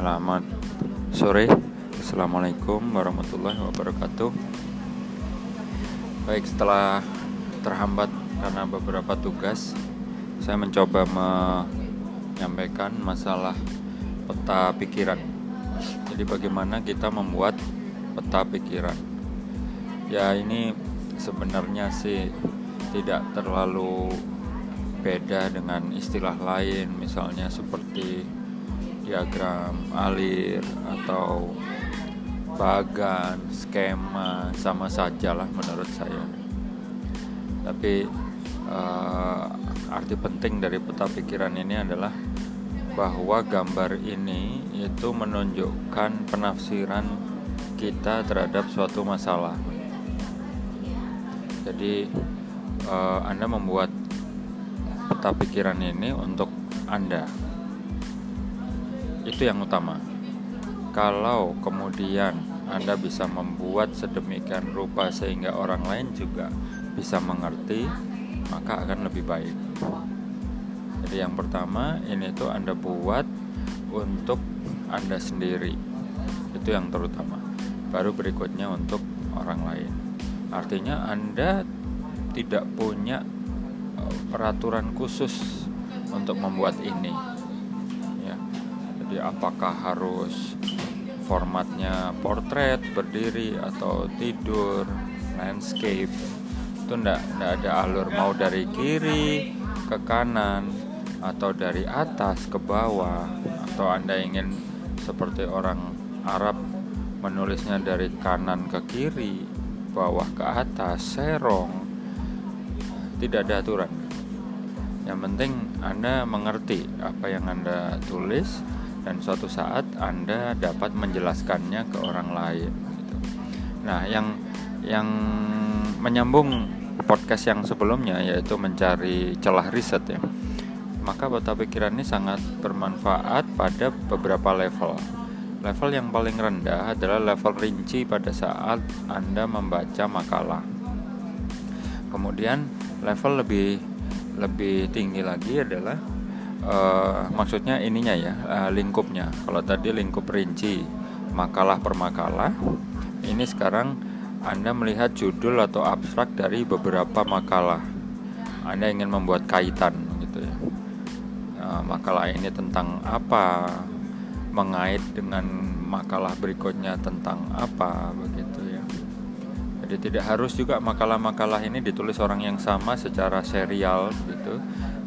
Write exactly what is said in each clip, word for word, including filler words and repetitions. Selamat sore. Assalamualaikum warahmatullahi wabarakatuh. Baik, setelah terhambat karena beberapa tugas, saya mencoba menyampaikan masalah peta pikiran. Jadi bagaimana kita membuat peta pikiran? Ya, ini sebenarnya sih tidak terlalu beda dengan istilah lain, misalnya seperti diagram alir atau bagan, skema, sama sajalah menurut saya. Tapi eh, arti penting dari peta pikiran ini adalah bahwa gambar ini itu menunjukkan penafsiran kita terhadap suatu masalah. Jadi eh, Anda membuat peta pikiran ini untuk Anda, itu yang utama. Kalau kemudian Anda bisa membuat sedemikian rupa sehingga orang lain juga bisa mengerti, maka akan lebih baik. Jadi yang pertama, ini tuh Anda buat untuk Anda sendiri, itu yang terutama, baru berikutnya untuk orang lain. Artinya Anda tidak punya peraturan khusus untuk membuat ini, ya. Jadi apakah harus formatnya portrait, berdiri, atau tidur, landscape, itu enggak, enggak ada alur, mau dari kiri ke kanan atau dari atas ke bawah, atau Anda ingin seperti orang Arab menulisnya dari kanan ke kiri, bawah ke atas, serong, tidak ada aturan. Yang penting Anda mengerti apa yang Anda tulis, dan suatu saat Anda dapat menjelaskannya ke orang lain. Nah, yang yang menyambung podcast yang sebelumnya, yaitu mencari celah riset, ya. Maka peta pikiran ini sangat bermanfaat pada beberapa level. Level yang paling rendah adalah level rinci pada saat Anda membaca makalah. Kemudian level lebih lebih tinggi lagi adalah uh, maksudnya ininya ya, uh, lingkupnya. Kalau tadi lingkup rinci makalah per makalah, ini sekarang Anda melihat judul atau abstrak dari beberapa makalah. Anda ingin membuat kaitan gitu ya. Uh, makalah ini tentang apa? Mengait dengan makalah berikutnya tentang apa, begitu ya. Jadi tidak harus juga makalah-makalah ini ditulis orang yang sama secara serial gitu,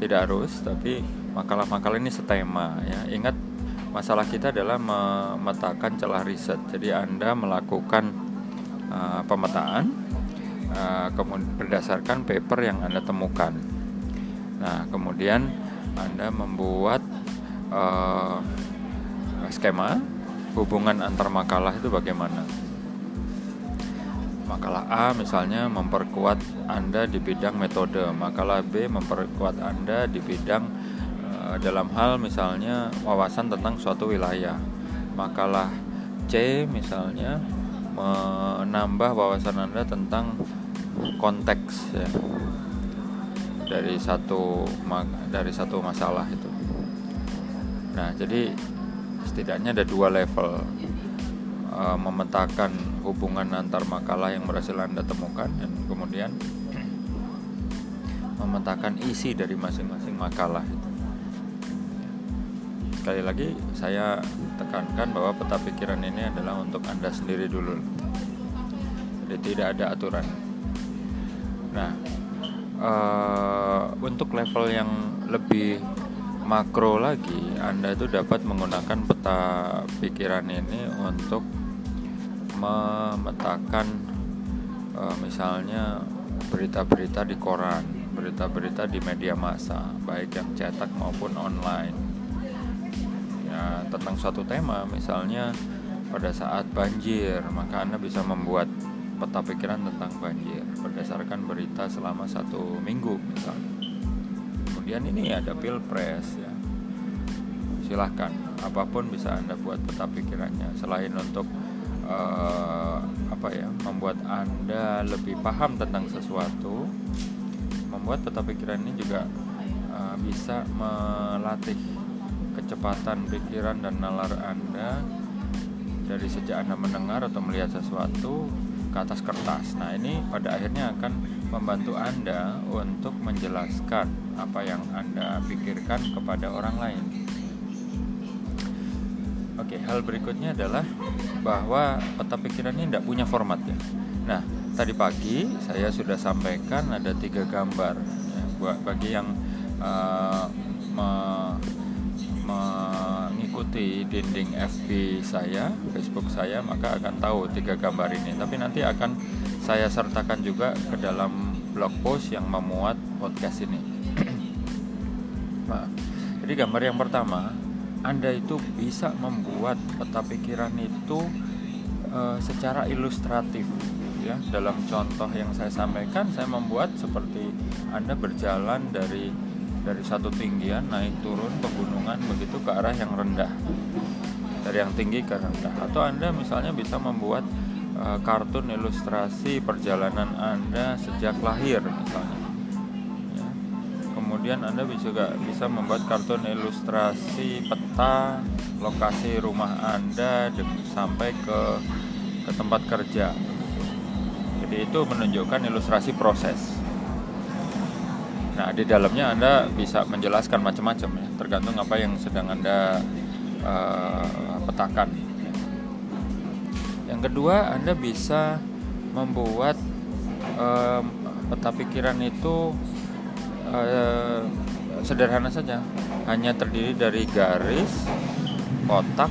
tidak harus. Tapi makalah-makalah ini setema, ya. Ingat, masalah kita adalah memetakan celah riset. Jadi Anda melakukan uh, pemetaan uh, kemudian berdasarkan paper yang Anda temukan. Nah, kemudian Anda membuat uh, skema hubungan antar makalah itu bagaimana. Makalah A misalnya memperkuat Anda di bidang metode, makalah B memperkuat Anda di bidang uh, dalam hal misalnya wawasan tentang suatu wilayah, makalah C misalnya menambah wawasan Anda tentang konteks, ya, dari satu dari satu masalah itu. Nah, jadi setidaknya ada dua level. Uh, memetakan hubungan antar makalah yang berhasil Anda temukan, dan kemudian memetakan isi dari masing-masing makalah. Sekali lagi saya tekankan bahwa peta pikiran ini adalah untuk Anda sendiri dulu, jadi tidak ada aturan. Nah, uh, untuk level yang lebih makro lagi, Anda itu dapat menggunakan peta pikiran ini untuk memetakan e, misalnya berita-berita di koran, berita-berita di media massa, baik yang cetak maupun online, ya, tentang suatu tema. Misalnya pada saat banjir, maka Anda bisa membuat peta pikiran tentang banjir berdasarkan berita selama satu minggu misalnya. Kemudian ini ada pilpres, ya. Silahkan, apapun bisa Anda buat peta pikirannya. Selain untuk uh, apa ya, membuat Anda lebih paham tentang sesuatu, membuat peta pikiran ini juga uh, bisa melatih kecepatan pikiran dan nalar Anda dari sejak Anda mendengar atau melihat sesuatu ke atas kertas. Nah, ini pada akhirnya akan membantu Anda untuk menjelaskan apa yang Anda pikirkan kepada orang lain. Oke, hal berikutnya adalah bahwa peta pikiran ini tidak punya format, ya. Nah, tadi pagi saya sudah sampaikan ada tiga gambar, ya, buat bagi yang uh, me, mengikuti dinding F B saya, Facebook saya, maka akan tahu tiga gambar ini. Tapi nanti akan saya sertakan juga ke dalam blog post yang memuat podcast ini. Nah, jadi gambar yang pertama, Anda itu bisa membuat peta pikiran itu e, secara ilustratif, ya. Dalam contoh yang saya sampaikan, saya membuat seperti Anda berjalan dari dari satu tinggian naik turun pegunungan begitu ke arah yang rendah, dari yang tinggi ke rendah. Atau Anda misalnya bisa membuat e, kartun ilustrasi perjalanan Anda sejak lahir misalnya. Kemudian Anda juga bisa membuat kartun ilustrasi peta lokasi rumah Anda sampai ke, ke tempat kerja. Jadi itu menunjukkan ilustrasi proses. Nah, di dalamnya Anda bisa menjelaskan macam-macam, ya, tergantung apa yang sedang Anda uh, petakan. Yang kedua, Anda bisa membuat uh, peta pikiran itu Uh, sederhana saja, hanya terdiri dari garis, kotak,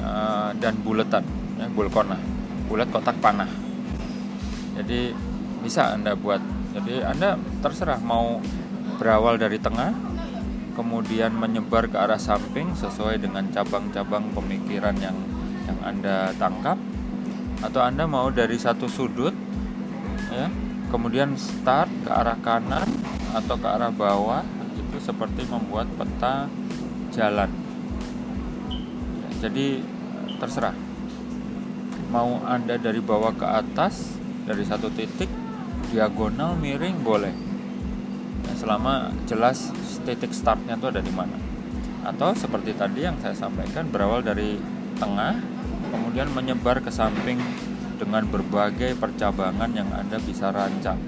uh, dan bulatan, ya, bulkona, bulat, kotak, panah. Jadi bisa Anda buat. Jadi Anda terserah mau berawal dari tengah, kemudian menyebar ke arah samping sesuai dengan cabang-cabang pemikiran yang yang Anda tangkap, atau Anda mau dari satu sudut, ya. Kemudian start ke arah kanan atau ke arah bawah, itu seperti membuat peta jalan. Jadi terserah, mau Anda dari bawah ke atas, dari satu titik, diagonal, miring, boleh, selama jelas titik startnya itu ada di mana. Atau seperti tadi yang saya sampaikan, berawal dari tengah, kemudian menyebar ke samping dengan berbagai percabangan yang Anda bisa rancang.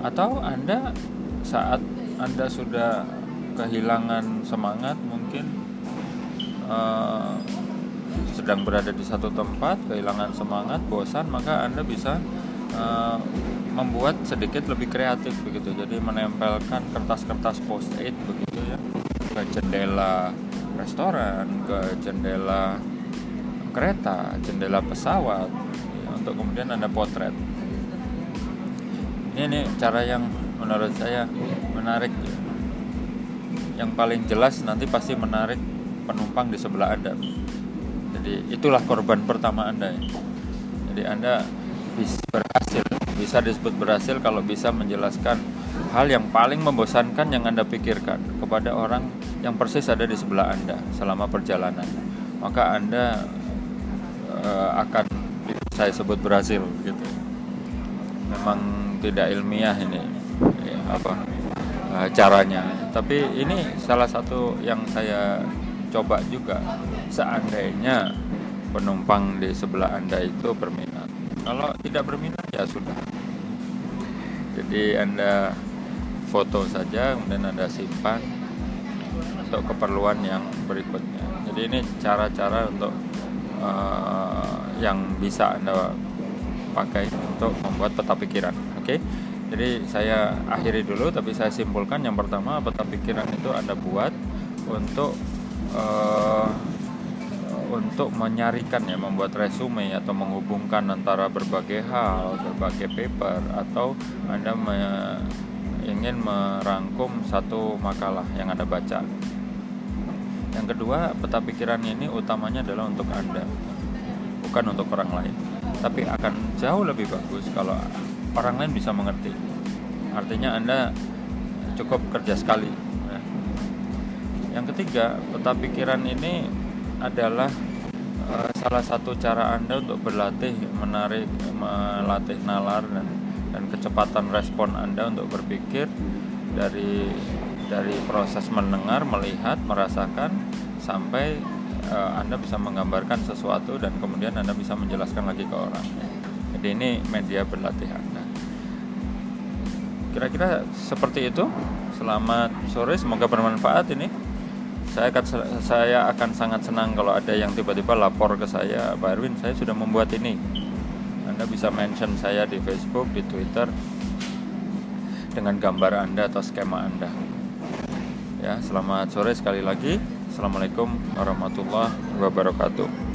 Atau Anda saat Anda sudah kehilangan semangat, mungkin uh, sedang berada di satu tempat, kehilangan semangat, bosan, maka Anda bisa uh, membuat sedikit lebih kreatif begitu. Jadi menempelkan kertas-kertas post-it begitu, ya, ke jendela restoran, ke jendela kereta, jendela pesawat, ya, untuk kemudian Anda potret. Ini, ini cara yang menurut saya menarik, ya. Yang paling jelas nanti pasti menarik penumpang di sebelah Anda. Jadi itulah korban pertama Anda, ya. Jadi Anda bisa berhasil, bisa disebut berhasil kalau bisa menjelaskan hal yang paling membosankan yang Anda pikirkan kepada orang yang persis ada di sebelah Anda selama perjalanan. Maka Anda akan saya sebut berhasil gitu. Memang tidak ilmiah ini, ya, apa caranya, tapi ini salah satu yang saya coba juga. Seandainya penumpang di sebelah Anda itu berminat, kalau tidak berminat ya sudah. Jadi Anda foto saja, kemudian Anda simpan untuk keperluan yang berikutnya. Jadi ini cara-cara untuk Uh, yang bisa Anda pakai untuk membuat peta pikiran. Oke, jadi saya akhiri dulu, tapi saya simpulkan. Yang pertama, peta pikiran itu Anda buat untuk uh, untuk menyarikan, ya, membuat resume atau menghubungkan antara berbagai hal, berbagai paper, atau Anda me- ingin merangkum satu makalah yang Anda baca. Yang kedua, peta pikiran ini utamanya adalah untuk Anda, bukan untuk orang lain. Tapi akan jauh lebih bagus kalau orang lain bisa mengerti. Artinya Anda cukup kerja sekali. Yang ketiga, peta pikiran ini adalah uh, salah satu cara Anda untuk berlatih menarik, melatih nalar dan, dan kecepatan respon Anda untuk berpikir dari dari proses mendengar, melihat, merasakan sampai uh, Anda bisa menggambarkan sesuatu dan kemudian Anda bisa menjelaskan lagi ke orang. Jadi ini media berlatih Anda. Kira-kira seperti itu. Selamat sore, semoga bermanfaat ini. Saya akan, saya akan sangat senang kalau ada yang tiba-tiba lapor ke saya, Pak Erwin, saya sudah membuat ini. Anda bisa mention saya di Facebook, di Twitter dengan gambar Anda atau skema Anda. Ya, selamat sore sekali lagi. Assalamualaikum warahmatullahi wabarakatuh.